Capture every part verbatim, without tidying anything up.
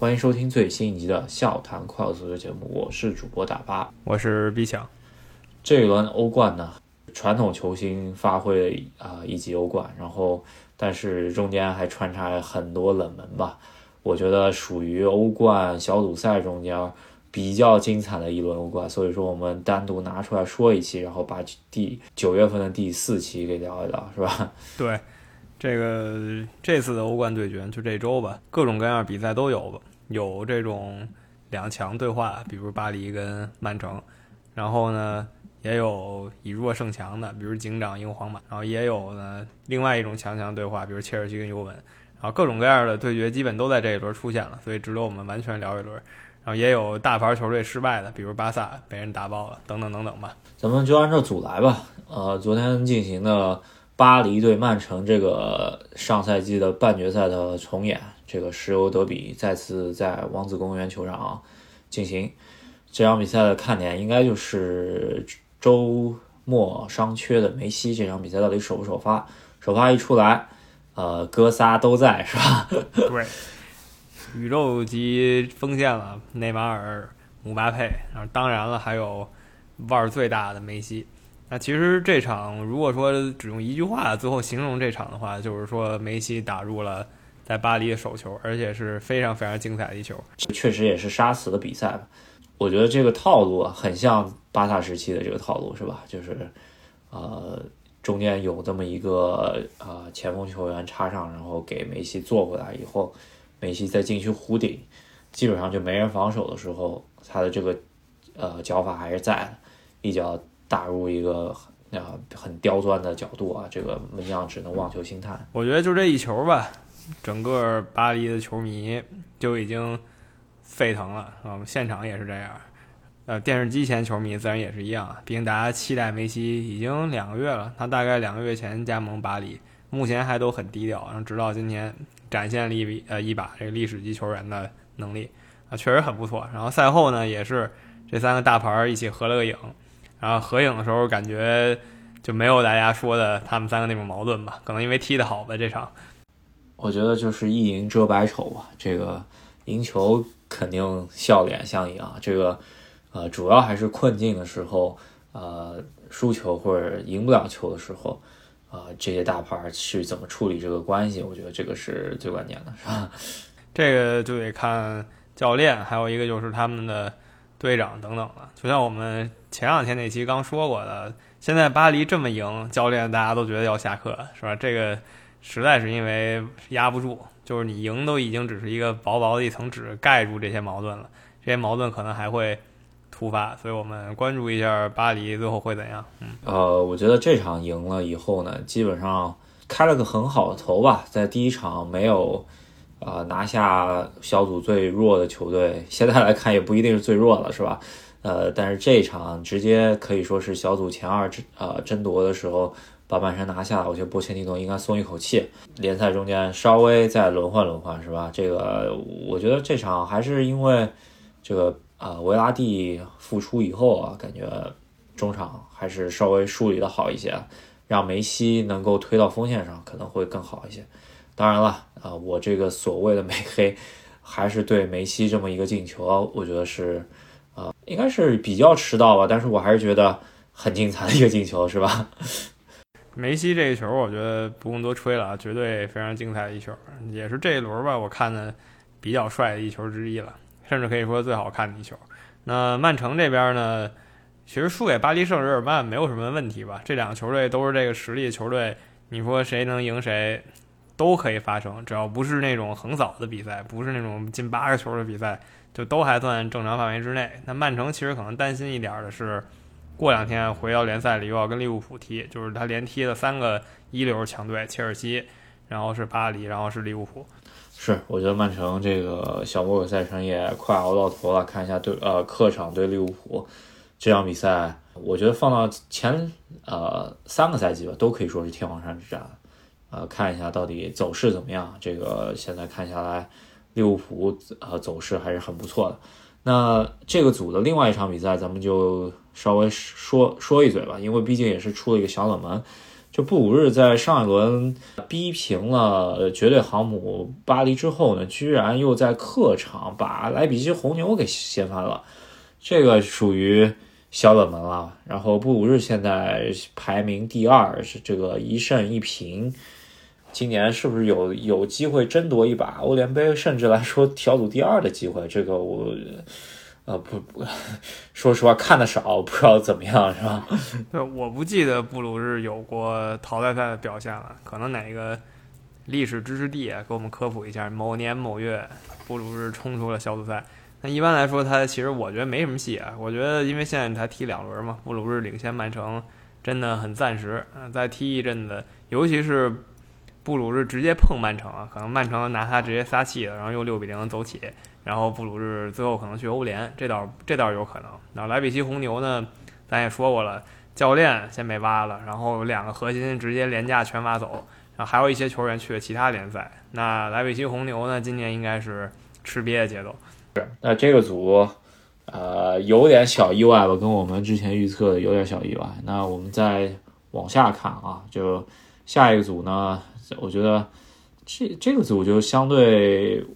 欢迎收听最新一集的笑谈快乐足球节目，我是主播大巴，我是毕强。这一轮欧冠呢，传统球星发挥啊、呃、一级欧冠，然后但是中间还穿插很多冷门吧。我觉得属于欧冠小组赛中间比较精彩的一轮欧冠，所以说我们单独拿出来说一期，然后把第九月份的第四期给聊一聊，是吧？对，这个这次的欧冠对决就这周吧，各种各样的比赛都有吧，有这种两强对话，比如巴黎跟曼城，然后呢也有以弱胜强的，比如警长赢皇马，然后也有呢另外一种强强对话，比如切尔西跟尤文，然后各种各样的对决基本都在这一轮出现了，所以值得我们完全聊一轮。然后也有大牌球队失败的，比如巴萨被人打爆了，等等等等吧。咱们就按照组来吧。呃，昨天进行的巴黎对曼城这个上赛季的半决赛的重演，这个石油德比再次在王子公园球场进行。这场比赛的看点应该就是周末伤缺的梅西这场比赛到底首不首发？首发一出来，呃，哥仨都在，是吧？对，宇宙级锋线了，内马尔、姆巴佩，然后当然了，还有腕儿最大的梅西。那其实这场如果说只用一句话最后形容这场的话，就是说梅西打入了在巴黎的首球，而且是非常非常精彩的一球，确实也是杀死的比赛吧。我觉得这个套路啊，很像巴萨时期的这个套路，是吧？就是，呃，中间有这么一个啊、呃、前锋球员插上，然后给梅西做回来以后，梅西在禁区弧顶，基本上就没人防守的时候，他的这个呃脚法还是在的，一脚打入一个啊、呃、很刁钻的角度啊，这个门将只能望球兴叹。我觉得就这一球吧，整个巴黎的球迷就已经沸腾了，嗯，现场也是这样，呃，电视机前球迷自然也是一样，毕竟大家期待梅西已经两个月了，他大概两个月前加盟巴黎，目前还都很低调，然后直到今天展现了一呃一把这个历史级球员的能力啊，确实很不错。然后赛后呢，也是这三个大牌一起合了个影，然后合影的时候感觉就没有大家说的他们三个那种矛盾吧，可能因为踢得好吧这场。我觉得就是一赢遮百丑吧，这个赢球肯定笑脸相迎啊，这个，呃，主要还是困境的时候，呃，输球或者赢不了球的时候，啊、呃，这些大牌去怎么处理这个关系，我觉得这个是最关键的，是吧？这个就得看教练，还有一个就是他们的队长等等了。就像我们前两天那期刚说过的，现在巴黎这么赢，教练大家都觉得要下课，是吧？这个实在是因为压不住。就是你赢都已经只是一个薄薄的一层纸盖住这些矛盾了，这些矛盾可能还会突发，所以我们关注一下巴黎最后会怎样。嗯，呃，我觉得这场赢了以后呢，基本上开了个很好的头吧，在第一场没有呃拿下小组最弱的球队，现在来看也不一定是最弱了，是吧？呃，但是这一场直接可以说是小组前二呃争夺的时候。把曼城拿下，我觉得波切蒂诺应该松一口气。联赛中间稍微再轮换轮换，是吧？这个我觉得这场还是因为这个呃维拉蒂复出以后啊，感觉中场还是稍微梳理的好一些，让梅西能够推到锋线上可能会更好一些。当然了，啊、呃，我这个所谓的美黑还是对梅西这么一个进球，我觉得是呃应该是比较迟到吧，但是我还是觉得很精彩的一个进球，是吧？梅西这一球我觉得不用多吹了，绝对非常精彩的一球，也是这一轮吧我看的比较帅的一球之一了，甚至可以说最好看的一球。那曼城这边呢，其实输给巴黎圣日耳曼没有什么问题吧，这两个球队都是这个实力球队，你说谁能赢谁都可以发生，只要不是那种横扫的比赛，不是那种进八个球的比赛，就都还算正常范围之内。那曼城其实可能担心一点的是过两天回到联赛里又要跟利物浦踢，就是他连踢了三个一流强队，切尔西，然后是巴黎，然后是利物浦。是，我觉得曼城这个小魔鬼赛程也快熬到头了，看一下对呃客场对利物浦这场比赛，我觉得放到前呃三个赛季吧，都可以说是天王山之战。呃，看一下到底走势怎么样。这个现在看下来，利物浦呃走势还是很不错的。那这个组的另外一场比赛，咱们就稍微说说一嘴吧，因为毕竟也是出了一个小冷门。就布鲁日在上一轮逼平了绝对航母巴黎之后呢，居然又在客场把莱比锡红牛给掀翻了，这个属于小冷门了。然后布鲁日现在排名第二，是这个一胜一平，今年是不是有有机会争夺一把欧联杯，甚至来说小组第二的机会？这个我呃不说实话看得少，不知道怎么样，是吧？对，我不记得布鲁日有过淘汰赛的表现了，可能哪个历史知识地也给我们科普一下，某年某月布鲁日冲出了小组赛。那一般来说，他其实我觉得没什么戏啊。我觉得因为现在才踢两轮嘛，布鲁日领先曼城真的很暂时，再踢一阵子，尤其是布鲁日直接碰曼城啊，可能曼城拿他直接撒气了，然后又六比零走起，然后布鲁日最后可能去欧联，这倒这倒有可能。那莱比锡红牛呢，咱也说过了，教练先被挖了，然后两个核心直接廉价全挖走，然后还有一些球员去了其他联赛。那莱比锡红牛呢，今年应该是吃瘪的节奏。是，那这个组呃有点小意外吧，跟我们之前预测的有点小意外。那我们再往下看啊，就下一个组呢，我觉得这这个组就相对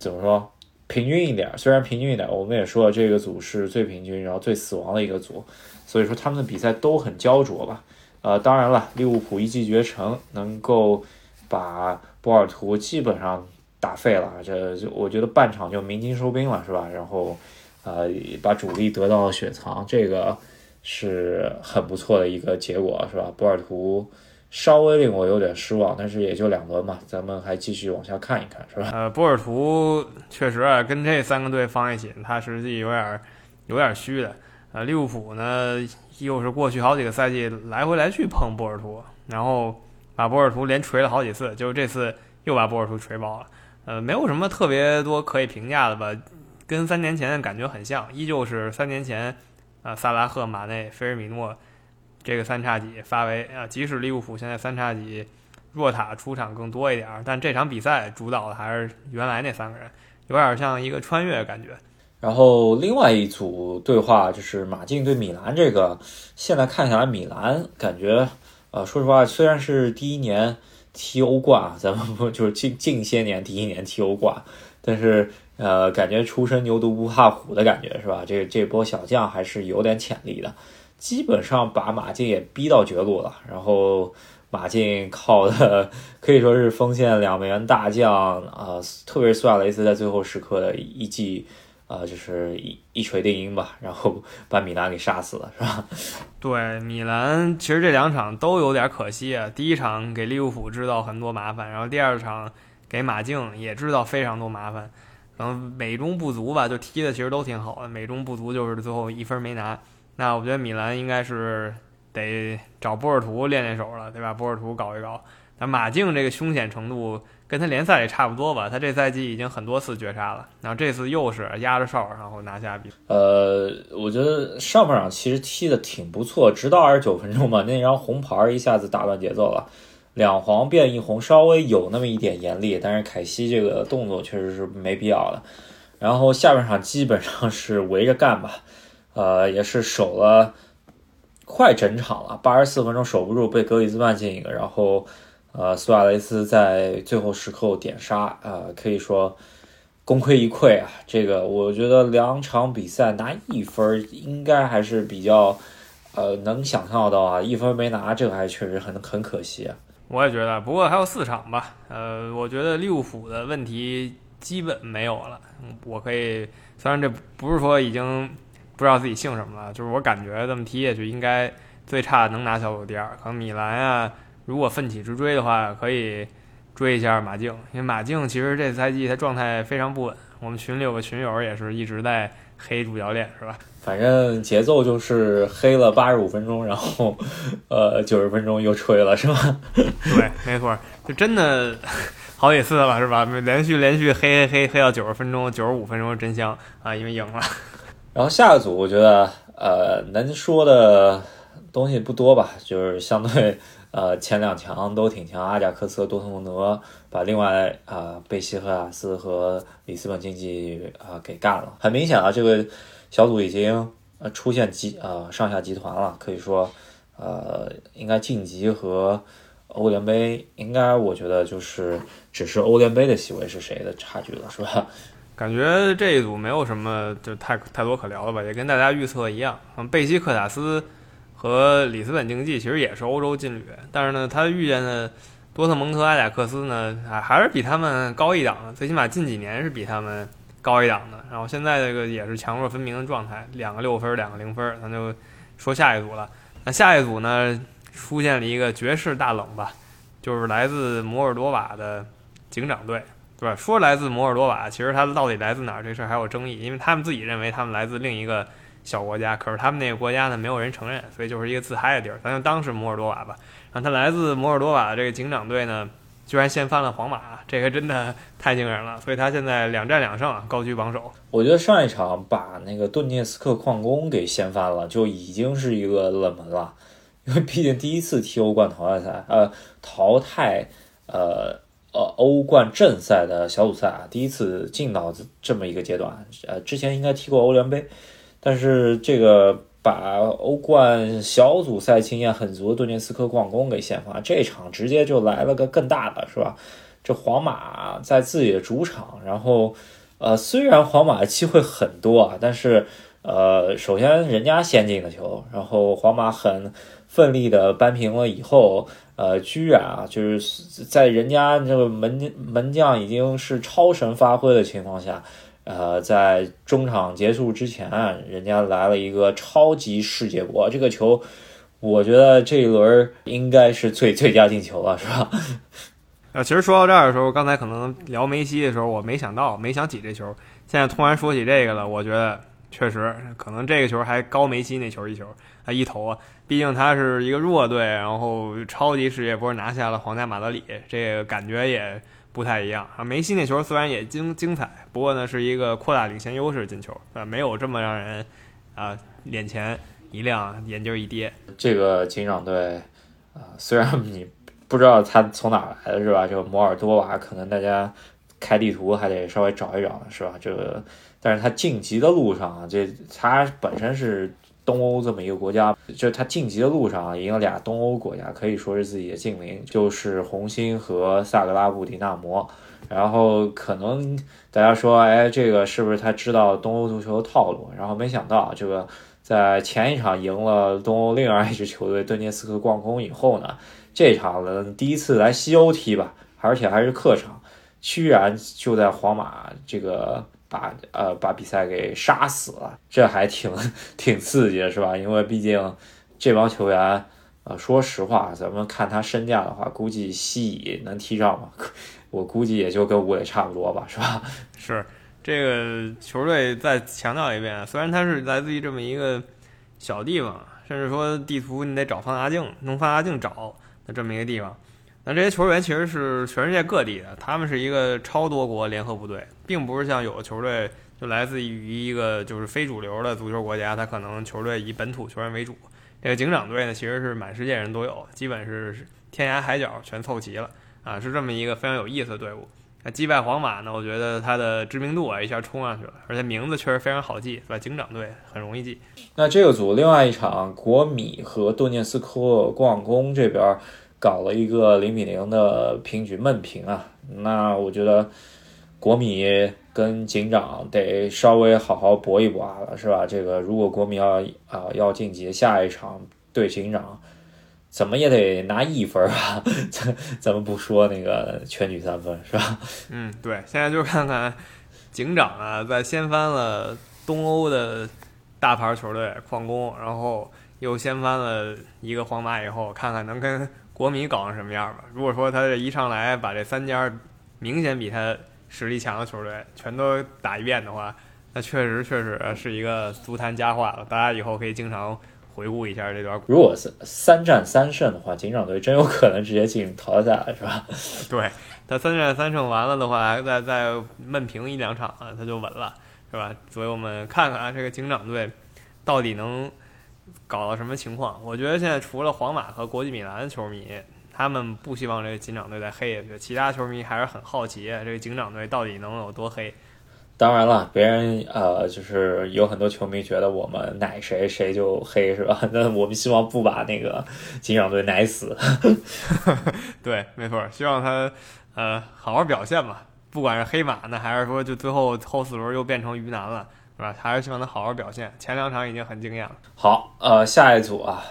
怎么说平均一点，虽然平均一点，我们也说这个组是最平均然后最死亡的一个组，所以说他们的比赛都很焦灼吧。呃，当然了，利物浦一骑绝尘，能够把波尔图基本上打废了，这我觉得半场就鸣金收兵了，是吧？然后呃，把主力得到了雪藏，这个是很不错的一个结果，是吧？波尔图稍微令我有点失望，但是也就两轮嘛，咱们还继续往下看一看，是吧？呃，波尔图确实啊，跟这三个队放一起，他实际有点有点虚的。呃，利物浦呢，又是过去好几个赛季来回来去碰波尔图，然后把波尔图连锤了好几次，就是这次又把波尔图锤爆了。呃，没有什么特别多可以评价的吧，跟三年前的感觉很像，依旧是三年前，呃，萨拉赫、马内、菲尔米诺。这个三叉戟发威啊！即使利物浦现在三叉戟若塔出场更多一点，但这场比赛主导的还是原来那三个人，有点像一个穿越的感觉。然后另外一组对话就是马竞对米兰，这个现在看下来，米兰感觉呃，说实话，虽然是第一年踢欧冠，咱们不就是近近些年第一年踢欧冠，但是呃，感觉初生牛犊不怕虎的感觉，是吧？这这波小将还是有点潜力的。基本上把马竞也逼到绝路了，然后马竞靠的可以说是锋线两美元大将啊、呃，特别是苏亚雷斯在最后时刻的一记啊、呃，就是一一锤定音吧，然后把米兰给杀死了，是吧？对，米兰其实这两场都有点可惜啊，第一场给利物浦制造很多麻烦，然后第二场给马竞也制造非常多麻烦，然后美中不足吧，就踢的其实都挺好的，美中不足就是最后一分没拿。那我觉得米兰应该是得找波尔图练练手了，对吧？波尔图搞一搞。那马竞这个凶险程度跟他联赛也差不多吧，他这赛季已经很多次绝杀了，然后这次又是压着哨然后拿下比赛。呃，我觉得上半场其实踢的挺不错，直到二十九分钟嘛，那张红牌一下子打乱节奏了，两黄变一红，稍微有那么一点严厉，但是凯西这个动作确实是没必要的。然后下半场基本上是围着干吧。呃，也是守了快整场了，八十四分钟守不住，被格里兹曼进一个，然后呃，苏亚雷斯在最后时刻点杀，呃，可以说功亏一篑啊。这个我觉得两场比赛拿一分应该还是比较呃能想象到啊，一分没拿，这个还确实很很可惜啊。我也觉得，不过还有四场吧，呃，我觉得利物浦的问题基本没有了。我可以，虽然这不是说已经。不知道自己姓什么了，就是我感觉这么踢下去应该最差能拿小组第二，可能米兰啊，如果奋起直追的话可以追一下马竞，因为马竞其实这赛季他状态非常不稳，我们群里有个群友也是一直在黑主教练，是吧？反正节奏就是黑了八十五分钟，然后呃九十分钟又吹了，是吧？对，没错，就真的好几次了，是吧？连续连续黑黑黑黑到九十分钟九十五分钟真香啊，因为赢了。然后下个组我觉得呃能说的东西不多吧，就是相对呃前两强都挺强，阿贾克斯、多特蒙德把另外啊、呃、贝西赫亚斯和里斯本竞技啊、呃、给干了。很明显啊，这个小组已经呃出现集啊、呃、上下集团了，可以说呃，应该晋级和欧联杯，应该我觉得就是只是欧联杯的席位是谁的差距了，是吧？感觉这一组没有什么就太太多可聊了吧，也跟大家预测一样。嗯，贝西克塔斯和里斯本竞技其实也是欧洲劲旅，但是呢，他遇见的多特蒙特、阿贾克斯呢，还是比他们高一档的，最起码近几年是比他们高一档的。然后现在这个也是强弱分明的状态，两个六分，两个零分。咱就说下一组了。那下一组呢，出现了一个绝世大冷吧，就是来自摩尔多瓦的警长队，对吧？说来自摩尔多瓦，其实他到底来自哪儿这事儿还有争议，因为他们自己认为他们来自另一个小国家，可是他们那个国家呢没有人承认，所以就是一个自嗨的地儿。咱就当是摩尔多瓦吧。然后他来自摩尔多瓦的这个警长队呢，居然掀翻了皇马，这个真的太惊人了。所以他现在两战两胜，高居榜首。我觉得上一场把那个顿涅茨克矿工给掀翻了，就已经是一个冷门了，因为毕竟第一次踢欧冠淘汰赛，呃，淘汰呃呃欧冠正赛的小组赛啊，第一次进到这么一个阶段，呃，之前应该踢过欧联杯。但是这个把欧冠小组赛经验很足的顿涅茨克矿工给掀翻，这场直接就来了个更大的，是吧？这皇马在自己的主场，然后呃，虽然皇马机会很多啊，但是呃，首先人家先进的球，然后皇马很奋力的扳平了以后，呃，居然啊，就是在人家这个门门将已经是超神发挥的情况下。呃，在中场结束之前，人家来了一个超级世界波，这个球，我觉得这一轮应该是最最佳进球了，是吧？呃，其实说到这儿的时候，刚才可能聊梅西的时候，我没想到，没想起这球，现在突然说起这个了，我觉得确实可能这个球还高梅西那球一球啊一头啊，毕竟他是一个弱队，然后超级世界波拿下了皇家马德里，这个感觉也。不太一样啊！梅西那球虽然也精精彩，不过呢是一个扩大领先优势进球，啊，没有这么让人啊眼前一亮，眼睛一跌。这个警长队啊、呃，虽然你不知道他从哪来的，是吧？这个摩尔多瓦可能大家开地图还得稍微找一找，是吧？这个，但是他晋级的路上，这他本身是东欧这么一个国家，就是他晋级的路上赢了俩东欧国家，可以说是自己的近邻，就是红星和萨格拉布迪纳摩。然后可能大家说，哎，这个是不是他知道东欧足球的套路？然后没想到，这个在前一场赢了东欧另外一支球队顿涅茨克矿工以后呢，这场呢第一次来西欧踢吧，而且还是客场，居然就在皇马这个。把呃把比赛给杀死了，这还挺挺刺激的，是吧？因为毕竟这帮球员，呃，说实话，咱们看他身价的话，估计西乙能踢上吗？我估计也就跟武磊差不多吧，是吧？是这个球队再强调一遍，虽然他是来自于这么一个小地方，甚至说地图你得找放大镜，能放大镜找的这么一个地方。那这些球员其实是全世界各地的，他们是一个超多国联合部队，并不是像有的球队就来自于一个就是非主流的足球国家，他可能球队以本土球员为主。这个警长队呢，其实是满世界人都有，基本是天涯海角全凑齐了啊，是这么一个非常有意思的队伍。那击败皇马呢，我觉得他的知名度啊一下冲上去了，而且名字确实非常好记，对吧？警长队很容易记。那这个组另外一场，国米和顿涅茨克矿工这边。搞了一个零比零的平局闷平啊，那我觉得国米跟警长得稍微好好搏一搏了，是吧？这个如果国米要啊、呃、要晋级，下一场对警长，怎么也得拿一分吧？咱咱们不说那个全取三分，是吧？嗯，对，现在就看看警长啊，在掀翻了东欧的大牌球队矿工，然后又掀翻了一个皇马以后，看看能跟。国米搞成什么样吧？如果说他这一上来把这三家明显比他实力强的球队全都打一遍的话，那确实确实是一个足坛佳话了。大家以后可以经常回顾一下这段。如果是三战三胜的话，警长队真有可能直接进淘汰赛了，是吧？对，他三战三胜完了的话，再再闷平一两场啊，他就稳了，是吧？所以我们看看啊，这个警长队到底能。搞到什么情况？我觉得现在除了皇马和国际米兰球迷，他们不希望这个警长队再黑下去，其他球迷还是很好奇这个警长队到底能有多黑。当然了，别人呃，就是有很多球迷觉得我们奶谁谁就黑是吧？那我们希望不把那个警长队奶死。对，没错，希望他呃好好表现吧。不管是黑马呢，还是说就最后后四轮又变成鱼腩了，是吧？还是希望他好好表现。前两场已经很惊艳了。好，呃，下一组啊，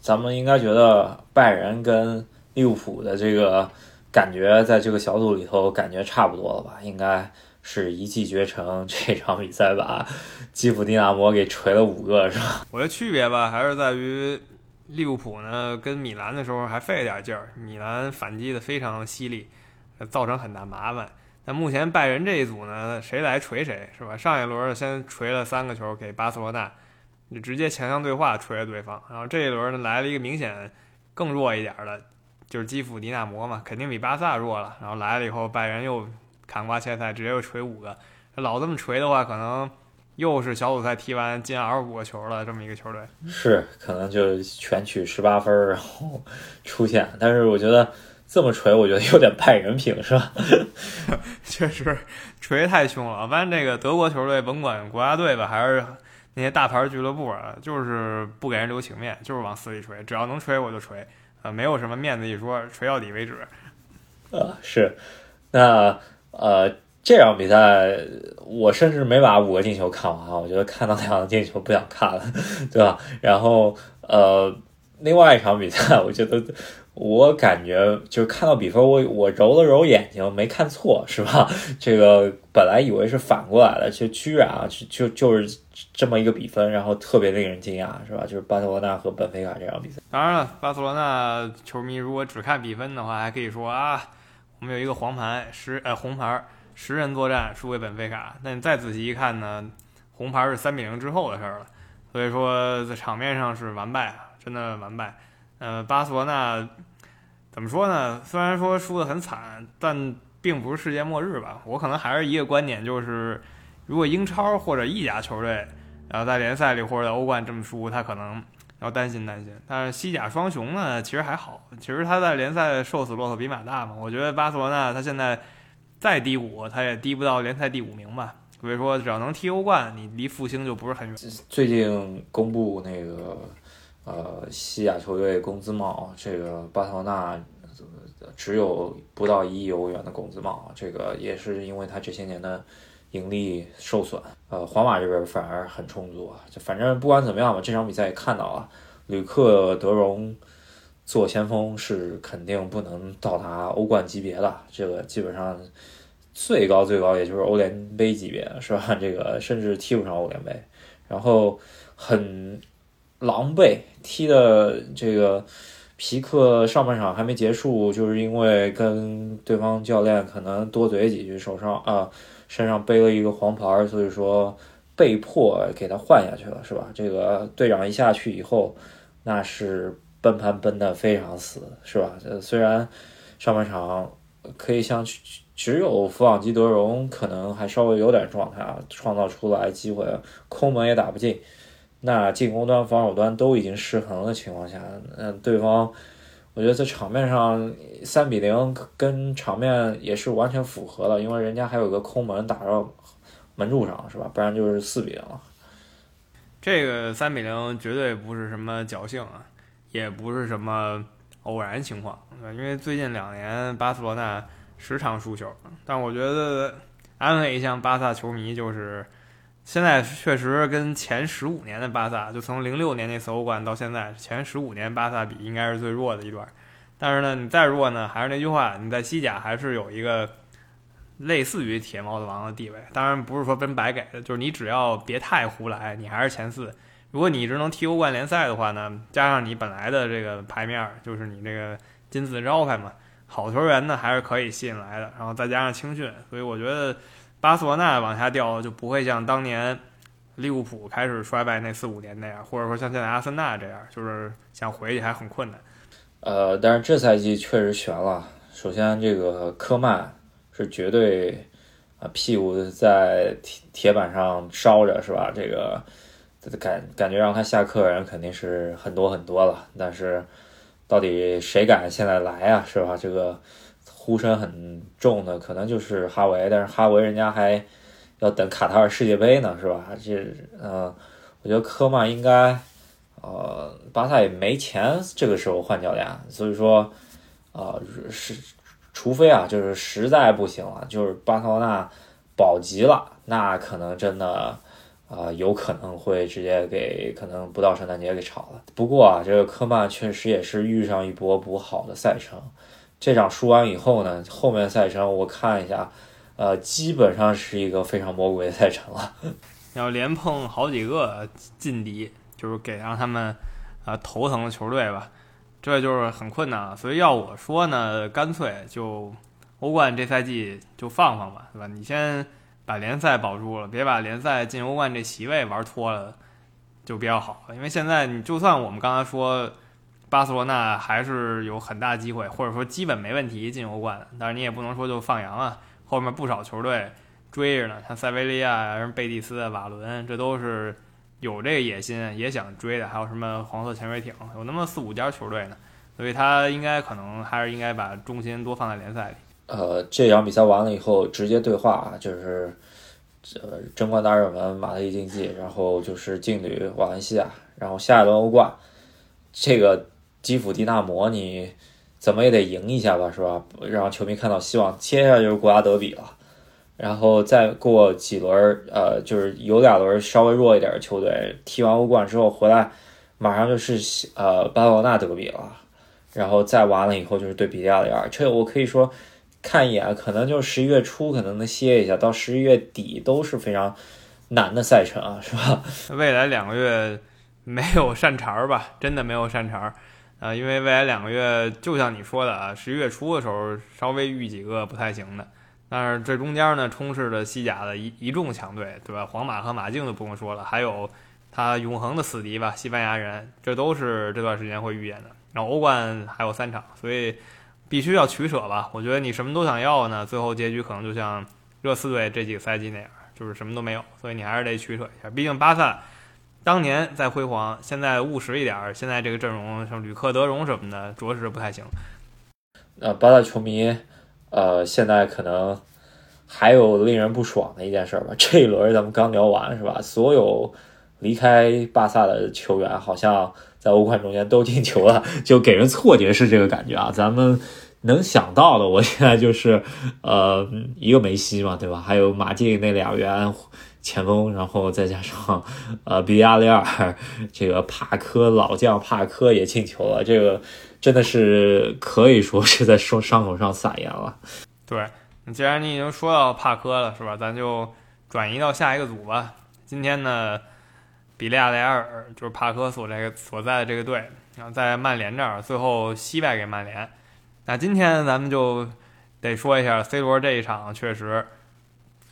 咱们应该觉得拜仁跟利物浦的这个感觉，在这个小组里头感觉差不多了吧？应该。是一骑绝尘，这场比赛把基辅迪纳摩给锤了五个，是吧？我的区别吧，还是在于利物浦呢跟米兰的时候还费了点劲儿，米兰反击的非常犀利，造成很大麻烦。那目前拜仁这一组呢，谁来锤谁，是吧？上一轮先锤了三个球给巴塞罗那，就直接强强对话锤了对方。然后这一轮呢来了一个明显更弱一点的，就是基辅迪纳摩嘛，肯定比巴萨弱了。然后来了以后，拜仁又砍瓜切菜，直接又锤五个，老这么锤的话，可能又是小组赛踢完进二十五个球了，这么一个球队是可能就全取十八分然后出线。但是我觉得这么锤，我觉得有点拜仁品是吧？确实锤太凶了。反正这个德国球队，甭管国家队吧，还是那些大牌俱乐部啊，就是不给人留情面，就是往死里锤，只要能锤我就锤，呃，没有什么面子一说，锤到底为止。呃，是那。呃，这场比赛我甚至没把五个进球看完，我觉得看到两个进球不想看了，对吧？然后呃，另外一场比赛，我觉得我感觉就是看到比分我，我我揉了揉眼睛，没看错，是吧？这个本来以为是反过来的，就居然啊，就就是这么一个比分，然后特别令人惊讶，是吧？就是巴塞罗那和本菲卡这场比赛。当然了，巴塞罗那球迷如果只看比分的话，还可以说啊。我们有一个黄牌，十呃红牌，十人作战输给本菲卡。那你再仔细一看呢，红牌是三比零之后的事了，所以说在场面上是完败，真的完败。呃，巴塞罗那怎么说呢？虽然说输得很惨，但并不是世界末日吧。我可能还是一个观点，就是如果英超或者意甲球队，然后在联赛里或者欧冠这么输，他可能要担心担心，但是西甲双雄呢，其实还好。其实他在联赛瘦死骆驼比马大嘛，我觉得巴塞罗那他现在再低谷，他也低不到联赛第五名吧。所以说，只要能踢欧冠，你离复兴就不是很远。最近公布那个呃西甲球队工资帽，这个巴塞罗那只有不到一亿欧元的工资帽，这个也是因为他这些年的。盈利受损，呃，皇马这边反而很充足啊。就反正不管怎么样吧，这场比赛也看到了，吕克·德容做先锋是肯定不能到达欧冠级别的，这个基本上最高最高也就是欧联杯级别，是吧？这个甚至踢不上欧联杯，然后很狼狈，踢的这个皮克上半场还没结束，就是因为跟对方教练可能多嘴几句，手上啊。呃身上背了一个黄牌，所以说被迫给他换下去了，是吧？这个队长一下去以后，那是奔盘奔的非常死，是吧？虽然上半场可以像只有弗朗基德容可能还稍微有点状态啊，创造出来机会，空门也打不进，那进攻端防守端都已经失衡的情况下，嗯，对方。我觉得在场面上三比零跟场面也是完全符合的，因为人家还有个空门打到门柱上，是吧？不然就是四比零了。这个三比零绝对不是什么侥幸啊，也不是什么偶然情况，因为最近两年巴塞罗那时常输球。但我觉得安慰一下巴萨球迷就是，现在确实跟前十五年的巴萨，就从零六年那次欧冠到现在，前十五年巴萨比应该是最弱的一段。但是呢，你再弱呢，还是那句话，你在西甲还是有一个类似于铁帽子王的地位。当然不是说跟白给的，就是你只要别太胡来，你还是前四。如果你一直能踢欧冠联赛的话呢，加上你本来的这个牌面，就是你这个金字招牌嘛，好球员呢还是可以吸引来的。然后再加上青训，所以我觉得。巴塞罗那往下掉就不会像当年利物浦开始衰败那四五年那样，或者说像现在阿森纳这样，就是想回去还很困难。呃，但是这赛季确实悬了。首先，这个科曼是绝对啊屁股在铁铁板上烧着，是吧？这个感感觉让他下课人肯定是很多很多了。但是到底谁敢现在来啊？是吧？这个。呼声很重的可能就是哈维，但是哈维人家还要等卡塔尔世界杯呢，是吧？这呃，我觉得科曼应该呃，巴萨也没钱这个时候换教练，所以说呃是除非啊，就是实在不行了，就是巴塞罗那保级了，那可能真的。啊、呃，有可能会直接给可能不到圣诞节给炒了。不过啊，这个科曼确实也是遇上一波不好的赛程。这场输完以后呢，后面赛程我看一下，呃，基本上是一个非常魔鬼的赛程了。要连碰好几个劲敌，就是给让他们啊、呃、头疼的球队吧，这就是很困难。所以要我说呢，干脆就欧冠这赛季就放放吧，对吧？你先。把联赛保住了，别把联赛进欧冠这席位玩脱了，就比较好。因为现在你就算我们刚才说巴塞罗那还是有很大机会，或者说基本没问题进欧冠，但是你也不能说就放羊啊。后面不少球队追着呢，像塞维利亚、贝蒂斯、瓦伦，这都是有这个野心也想追的。还有什么黄色潜水艇，有那么四五家球队呢，所以他应该可能还是应该把重心多放在联赛里。呃，这场比赛完了以后，直接对话啊，就是呃争冠大热门马德里竞技，然后就是劲旅瓦伦西亚，然后下一轮欧冠，这个基辅迪纳摩你怎么也得赢一下吧，是吧？让球迷看到希望。接下来就是国家德比了，然后再过几轮，呃，就是有两轮稍微弱一点的球队踢完欧冠之后回来，马上就是呃巴塞罗那德比了，然后再完了以后就是对比利亚雷尔，这我可以说。看一眼，可能就十一月初可能能歇一下，到十一月底都是非常难的赛程啊，是吧？未来两个月没有善茬吧，真的没有善茬啊、呃，因为未来两个月就像你说的啊，十一月初的时候稍微遇几个不太行的，但是这中间呢充斥着西甲的一一众强队，对吧？皇马和马竞就不用说了，还有他永恒的死敌吧，西班牙人，这都是这段时间会遇见的。然后欧冠还有三场，所以。必须要取舍吧，我觉得你什么都想要呢，最后结局可能就像热刺队这几个赛季那样，就是什么都没有，所以你还是得取舍一下。毕竟巴萨当年在辉煌，现在务实一点，现在这个阵容像吕克德容什么的，着实不太行。呃，巴萨球迷，呃，现在可能还有令人不爽的一件事吧。这一轮咱们刚聊完是吧？所有离开巴萨的球员好像。在欧冠中间都进球了，就给人错觉是这个感觉啊。咱们能想到的，我现在就是呃一个梅西嘛，对吧？还有马竞那俩员前锋，然后再加上呃比利亚雷尔这个帕科老将帕科也进球了，这个真的是可以说是在说伤口上撒盐了。对，既然你已经说到帕科了，是吧？咱就转移到下一个组吧。今天呢？比利亚雷尔就是帕科所这个所在的这个队，然后在曼联这儿最后惜败给曼联。那今天咱们就得说一下 C 罗这一场，确实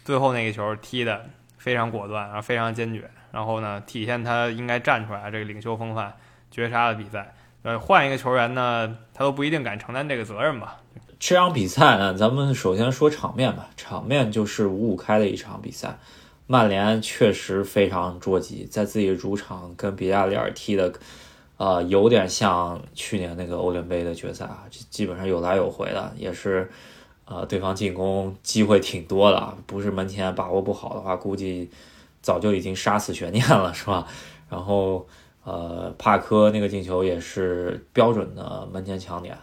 最后那个球踢的非常果断，然后非常坚决，然后呢体现他应该站出来这个领袖风范，绝杀的比赛。呃，换一个球员呢，他都不一定敢承担这个责任吧。这场比赛呢，咱们首先说场面吧，场面就是五五开的一场比赛。曼联确实非常着急，在自己主场跟比利亚雷尔踢的，呃，有点像去年那个欧联杯的决赛啊，基本上有来有回的，也是，呃，对方进攻机会挺多的，不是门前把握不好的话，估计早就已经杀死悬念了，是吧？然后，呃，帕科那个进球也是标准的门前抢点，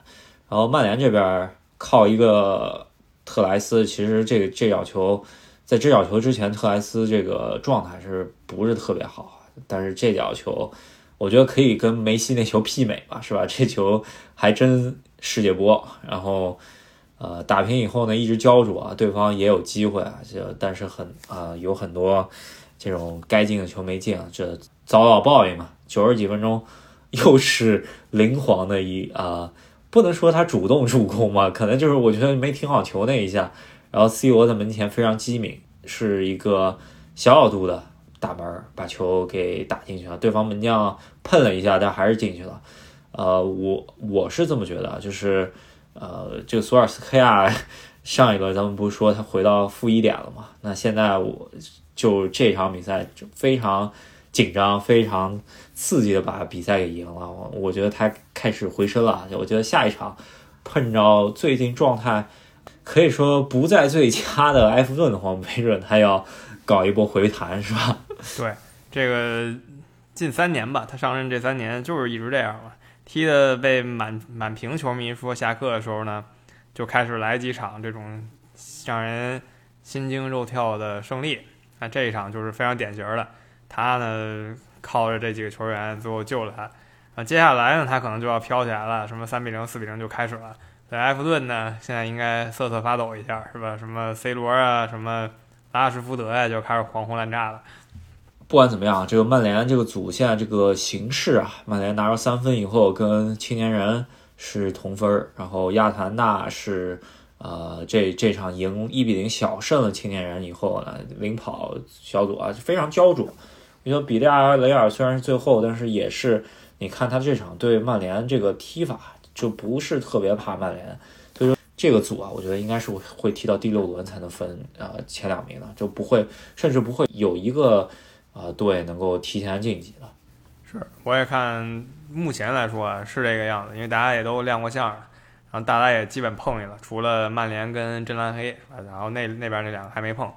然后曼联这边靠一个特莱斯，其实这个这脚球。在这脚球之前，特莱斯这个状态是不是特别好？但是这脚球，我觉得可以跟梅西那球媲美吧，是吧？这球还真世界波。然后，呃，打平以后呢，一直焦灼啊，对方也有机会啊，但是很啊、呃，有很多这种该进的球没进，这遭到报应嘛。九十几分钟，又是灵皇的一啊、呃，不能说他主动助攻嘛，可能就是我觉得没停好球那一下。然后 C 罗在门前非常机敏，是一个小角度的打门，把球给打进去了。对方门将碰了一下，但还是进去了。呃，我我是这么觉得，就是呃，这个索尔斯克亚上一轮咱们不是说他回到负一点了嘛？那现在我就这场比赛就非常紧张、非常刺激的把比赛给赢了。我我觉得他开始回升了，我觉得下一场碰着最近状态。可以说不在最佳的埃弗顿的话，没准他要搞一波回弹，是吧？对，这个近三年吧，他上任这三年就是一直这样了，踢的被满满屏球迷说下课的时候呢，就开始来几场这种让人心惊肉跳的胜利。那这一场就是非常典型的，他呢靠着这几个球员最后救了他。啊，接下来呢他可能就要飘起来了，什么三比零、四比零就开始了。在埃弗顿呢，现在应该瑟瑟发抖一下，是吧？什么 C 罗啊，什么拉什福德呀、啊，就开始狂轰滥炸了。不管怎么样，这个曼联这个组现在这个形势啊，曼联拿到三分以后，跟青年人是同分，然后亚特兰大是呃这这场赢一比零小胜了青年人以后呢，领跑小组啊，非常焦灼。你说比利亚雷尔虽然是最后，但是也是你看他这场对曼联这个踢法。就不是特别怕曼联，所以说这个组啊，我觉得应该是会踢到第六轮才能分啊、呃、前两名的，就不会，甚至不会有一个啊、呃、队能够提前晋级的。是，我也看目前来说、啊、是这个样子，因为大家也都亮过相了，然后大家也基本碰去了，除了曼联跟真蓝黑，然后那那边那两个还没碰，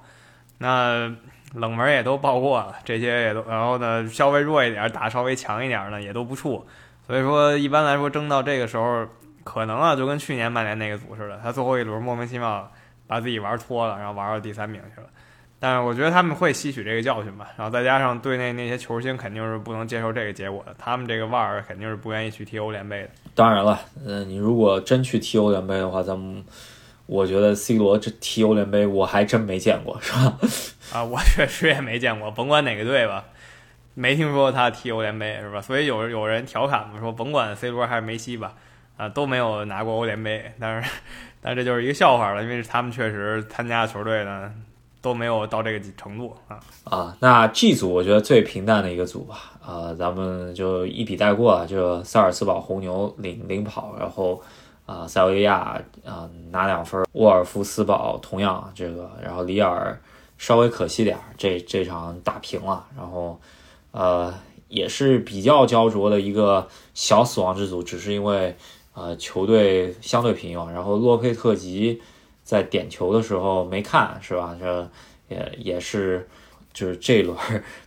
那冷门也都爆过了，这些也都，然后呢稍微弱一点打稍微强一点呢也都不怵。所以说一般来说争到这个时候可能啊就跟去年曼联那个组似的，他最后一轮莫名其妙把自己玩脱了，然后玩到第三名去了。但是我觉得他们会吸取这个教训吧，然后再加上队内那些球星肯定是不能接受这个结果的，他们这个V A R肯定是不愿意去踢欧联杯的。当然了，嗯、呃，你如果真去踢欧联杯的话，咱们我觉得 C 罗这踢欧联杯我还真没见过，是吧？啊，我确实也没见过，甭管哪个队吧。没听说他踢欧联杯，是吧？所以有有人调侃嘛，说甭管 C 罗还是梅西吧，啊、呃、都没有拿过欧联杯，但是但这就是一个笑话了，因为他们确实参加的球队呢都没有到这个程度啊啊。那 G 组我觉得最平淡的一个组吧，啊、呃、咱们就一笔带过了，就萨尔茨堡红牛领领跑，然后啊、呃、塞维利亚啊、呃、拿两分，沃尔夫斯堡同样这个，然后里尔稍微可惜点，这这场打平了，然后。呃，也是比较焦灼的一个小死亡之组，只是因为呃球队相对平庸，然后洛佩特吉在点球的时候没看，是吧？这也也是就是这一轮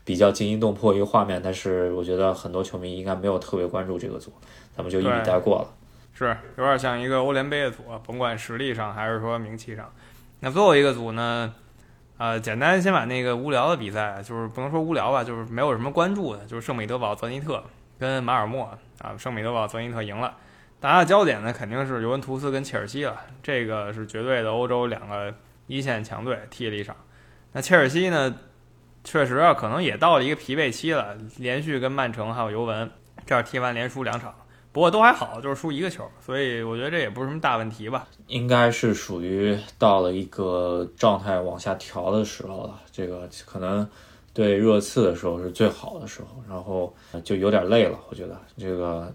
比较惊心动魄一个画面，但是我觉得很多球迷应该没有特别关注这个组，咱们就一笔带过了。是有点像一个欧联杯的组，甭管实力上还是说名气上。那最后一个组呢？呃，简单先把那个无聊的比赛，就是不能说无聊吧，就是没有什么关注的，就是圣彼得堡泽尼特跟马尔默啊，圣彼得堡泽尼特赢了。大家的焦点呢肯定是尤文图斯跟切尔西了，这个是绝对的欧洲两个一线强队踢了一场。那切尔西呢，确实啊可能也到了一个疲惫期了，连续跟曼城还有尤文这样踢完连输两场，不过都还好，就是输一个球，所以我觉得这也不是什么大问题吧。应该是属于到了一个状态往下调的时候了，这个可能对热刺的时候是最好的时候，然后就有点累了。我觉得这个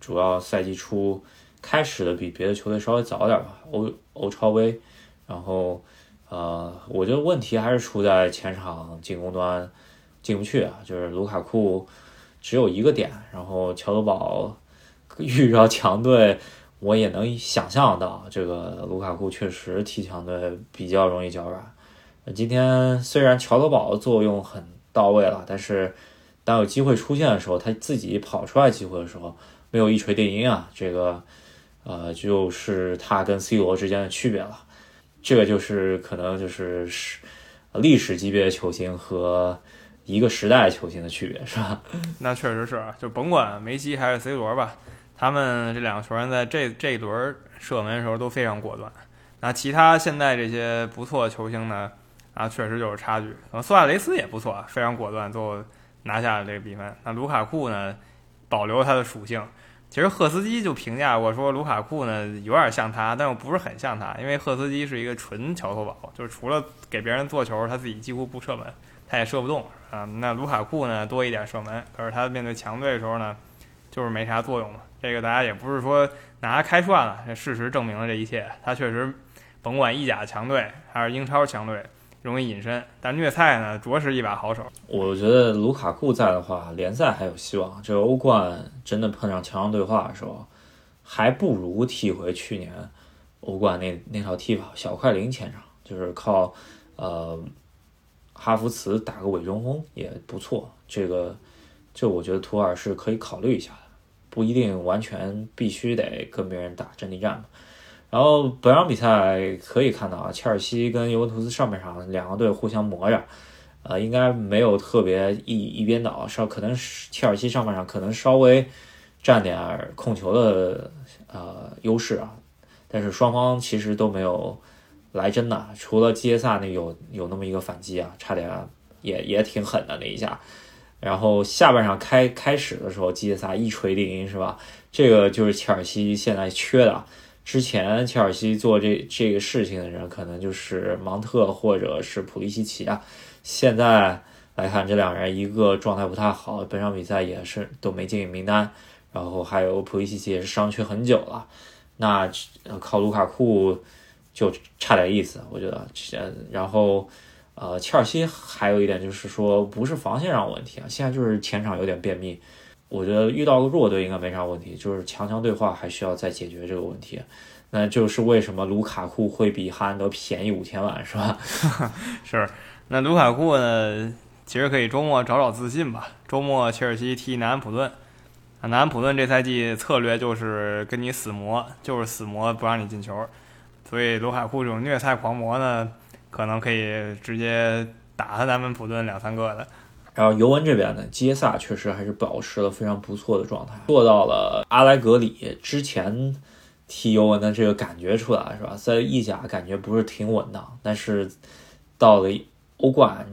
主要赛季初开始的比别的球队稍微早点吧，欧欧超杯，然后呃，我觉得问题还是出在前场进攻端进不去啊，就是卢卡库只有一个点，然后乔德堡。遇到强队，我也能想象到，这个卢卡库确实踢强队比较容易脚软。今天虽然乔德堡的作用很到位了，但是当有机会出现的时候，他自己跑出来机会的时候，没有一锤定音啊，这个呃就是他跟 C 罗之间的区别了。这个就是可能就是历史级别的球星和。一个时代球星的区别，是吧？那确实是，就甭管梅西还是 C 罗吧，他们这两个球员在这这一轮射门的时候都非常果断。那其他现在这些不错的球星呢，啊，确实就是差距。那苏亚雷斯也不错，非常果断，最后拿下了这个比分。那卢卡库呢，保留他的属性。其实赫斯基就评价我说，卢卡库呢有点像他，但又不是很像他，因为赫斯基是一个纯桥头堡，就是除了给别人做球，他自己几乎不射门。他也射不动啊、呃，那卢卡库呢多一点射门，可是他面对强队的时候呢，就是没啥作用嘛。这个大家也不是说拿他开涮了，这事实证明了这一切。他确实，甭管意甲强队还是英超强队，容易隐身，但虐菜呢着实一把好手。我觉得卢卡库在的话，联赛还有希望。这欧冠真的碰上强强对话的时候，还不如踢回去年欧冠那那套踢法，小快灵前场，就是靠呃。哈弗茨打个伪中锋也不错。这个这我觉得图尔是可以考虑一下的，不一定完全必须得跟别人打阵地战嘛。然后本场比赛可以看到啊，切尔西跟尤文图斯上半场两个队互相磨着，呃，应该没有特别一一边倒，稍可能切尔西上半场可能稍微占点控球的呃优势啊，但是双方其实都没有来真的，除了基耶萨那有有那么一个反击啊，差点也也挺狠的那一下。然后下半场开开始的时候，基耶萨一锤定音是吧？这个就是切尔西现在缺的。之前切尔西做这这个事情的人可能就是芒特或者是普利西奇啊，现在来看这两人一个状态不太好，本场比赛也是都没进名单，然后还有普利西奇也是伤缺很久了，那靠卢卡库就差点意思我觉得。然后呃，切尔西还有一点就是说不是防线上问题啊，现在就是前场有点便秘，我觉得遇到个弱队应该没啥问题，就是强强对话还需要再解决这个问题。那就是为什么卢卡库会比哈兰德便宜五千万是吧？是。那卢卡库呢，其实可以周末找找自信吧。周末切尔西踢南安普顿，啊，南安普顿这赛季策略就是跟你死磨，就是死磨不让你进球，所以卢卡库这种虐菜狂魔呢，可能可以直接打他南安普顿两三个的。然后尤文这边呢，基耶萨确实还是保持了非常不错的状态，做到了阿莱格里之前踢尤文的这个感觉出来是吧？在意甲感觉不是挺稳的，但是到了欧冠，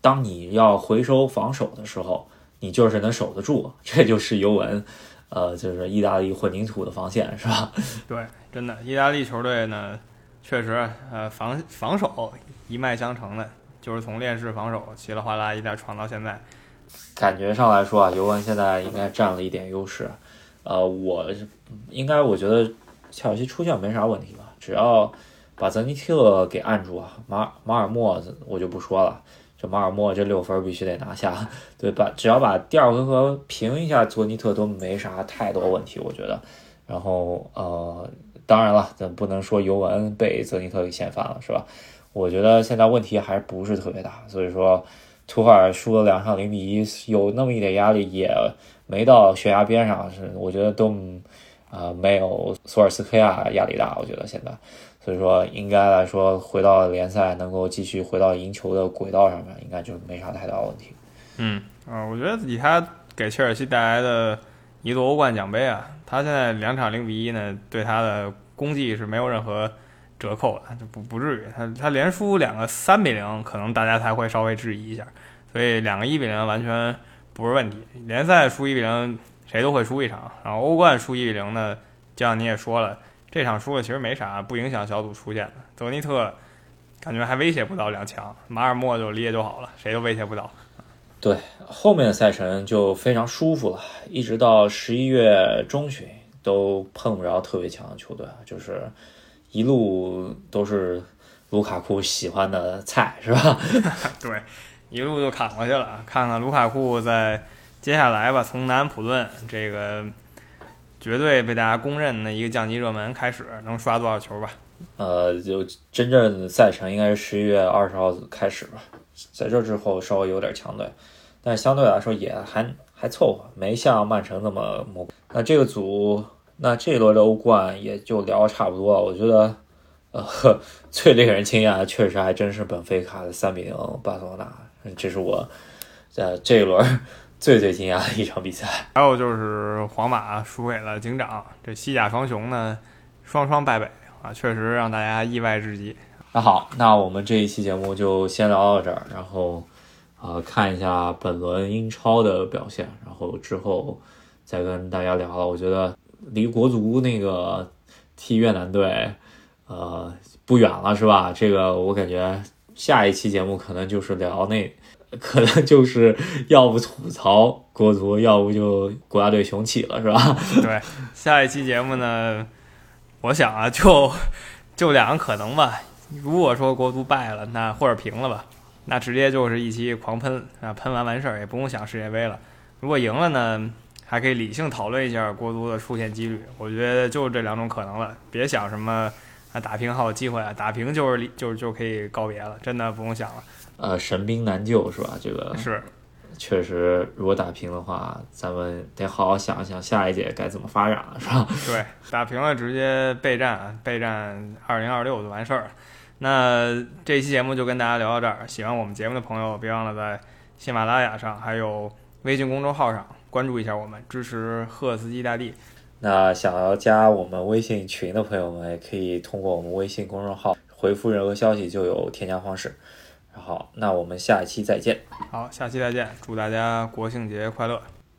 当你要回收防守的时候，你就是能守得住，这就是尤文，呃，就是意大利混凝土的防线是吧？对，真的，意大利球队呢，确实呃防防守一脉相承的。就是从劣势防守稀里哗啦一点闯到现在，感觉上来说啊，尤文现在应该占了一点优势。呃，我应该我觉得切尔西出线没啥问题吧，只要把泽尼特给按住啊，马马尔默我就不说了，这马尔默这六分必须得拿下，对吧？只要把第二回合平一下，泽尼特都没啥太多问题，我觉得。然后呃，当然了，咱不能说尤文被泽尼特给掀翻了，是吧？我觉得现在问题还不是特别大，所以说图赫尔输了两场零比一，有那么一点压力，也没到悬崖边上，是我觉得都啊、呃、没有索尔斯克亚压力大，我觉得现在，所以说应该来说回到联赛能够继续回到赢球的轨道上面，应该就没啥太大问题。嗯啊、呃，我觉得以他给切尔西带来的一座欧冠奖杯啊，他现在两场零比一呢，对他的功绩是没有任何折扣了，就不不至于，他他连输两个三比零，可能大家才会稍微质疑一下，所以两个一比零完全不是问题。联赛输一比零，谁都会输一场，然后欧冠输一比零呢，就像你也说了，这场输了其实没啥，不影响小组出线的。泽尼特感觉还威胁不到两强，马尔默就离也就好了，谁都威胁不到。对，后面的赛程就非常舒服了，一直到十一月中旬都碰不着特别强的球队，就是。一路都是卢卡库喜欢的菜是吧？对，一路就砍过去了。看看卢卡库在接下来吧，从南安普顿这个绝对被大家公认的一个降级热门开始，能刷多少球吧？呃，就真正赛程应该是十一月二十号开始吧，在这之后稍微有点强队，但是相对来说也还还凑合，没像曼城那么模糊。那这个组。那这一轮的欧冠也就聊差不多了，我觉得，呃，最令人惊讶的确实还真是本菲卡的三比零巴塞罗那，这是我呃这一轮最最惊讶的一场比赛。还有就是皇马输给了警长，这西甲双雄呢双双败北啊，确实让大家意外至极。那好，那我们这一期节目就先聊到这儿，然后啊、呃、看一下本轮英超的表现，然后之后再跟大家聊了。我觉得。离国足那个踢越南队，呃，不远了是吧？这个我感觉下一期节目可能就是聊那，可能就是要不吐槽国足，要不就国家队雄起了是吧？对，下一期节目呢，我想啊，就就两个可能吧。如果说国足败了，那或者平了吧，那直接就是一期狂喷啊，喷完完事儿也不用想世界杯了。如果赢了呢？还可以理性讨论一下国足的出现几率，我觉得就这两种可能了，别想什么啊，打平好有机会啊，打平就是就是就可以告别了，真的不用想了。呃，神兵难救是吧？这个是，确实，如果打平的话，咱们得好好想一想下一届该怎么发展了，是吧？对，打平了直接备战，备战二零二六就完事儿了。那这期节目就跟大家聊到这儿，喜欢我们节目的朋友，别忘了在喜马拉雅上还有微信公众号上关注一下我们，支持赫斯基大帝。那想要加我们微信群的朋友们，也可以通过我们微信公众号回复任何消息就有添加方式。好，那我们下一期再见。好，下期再见，祝大家国庆节快乐。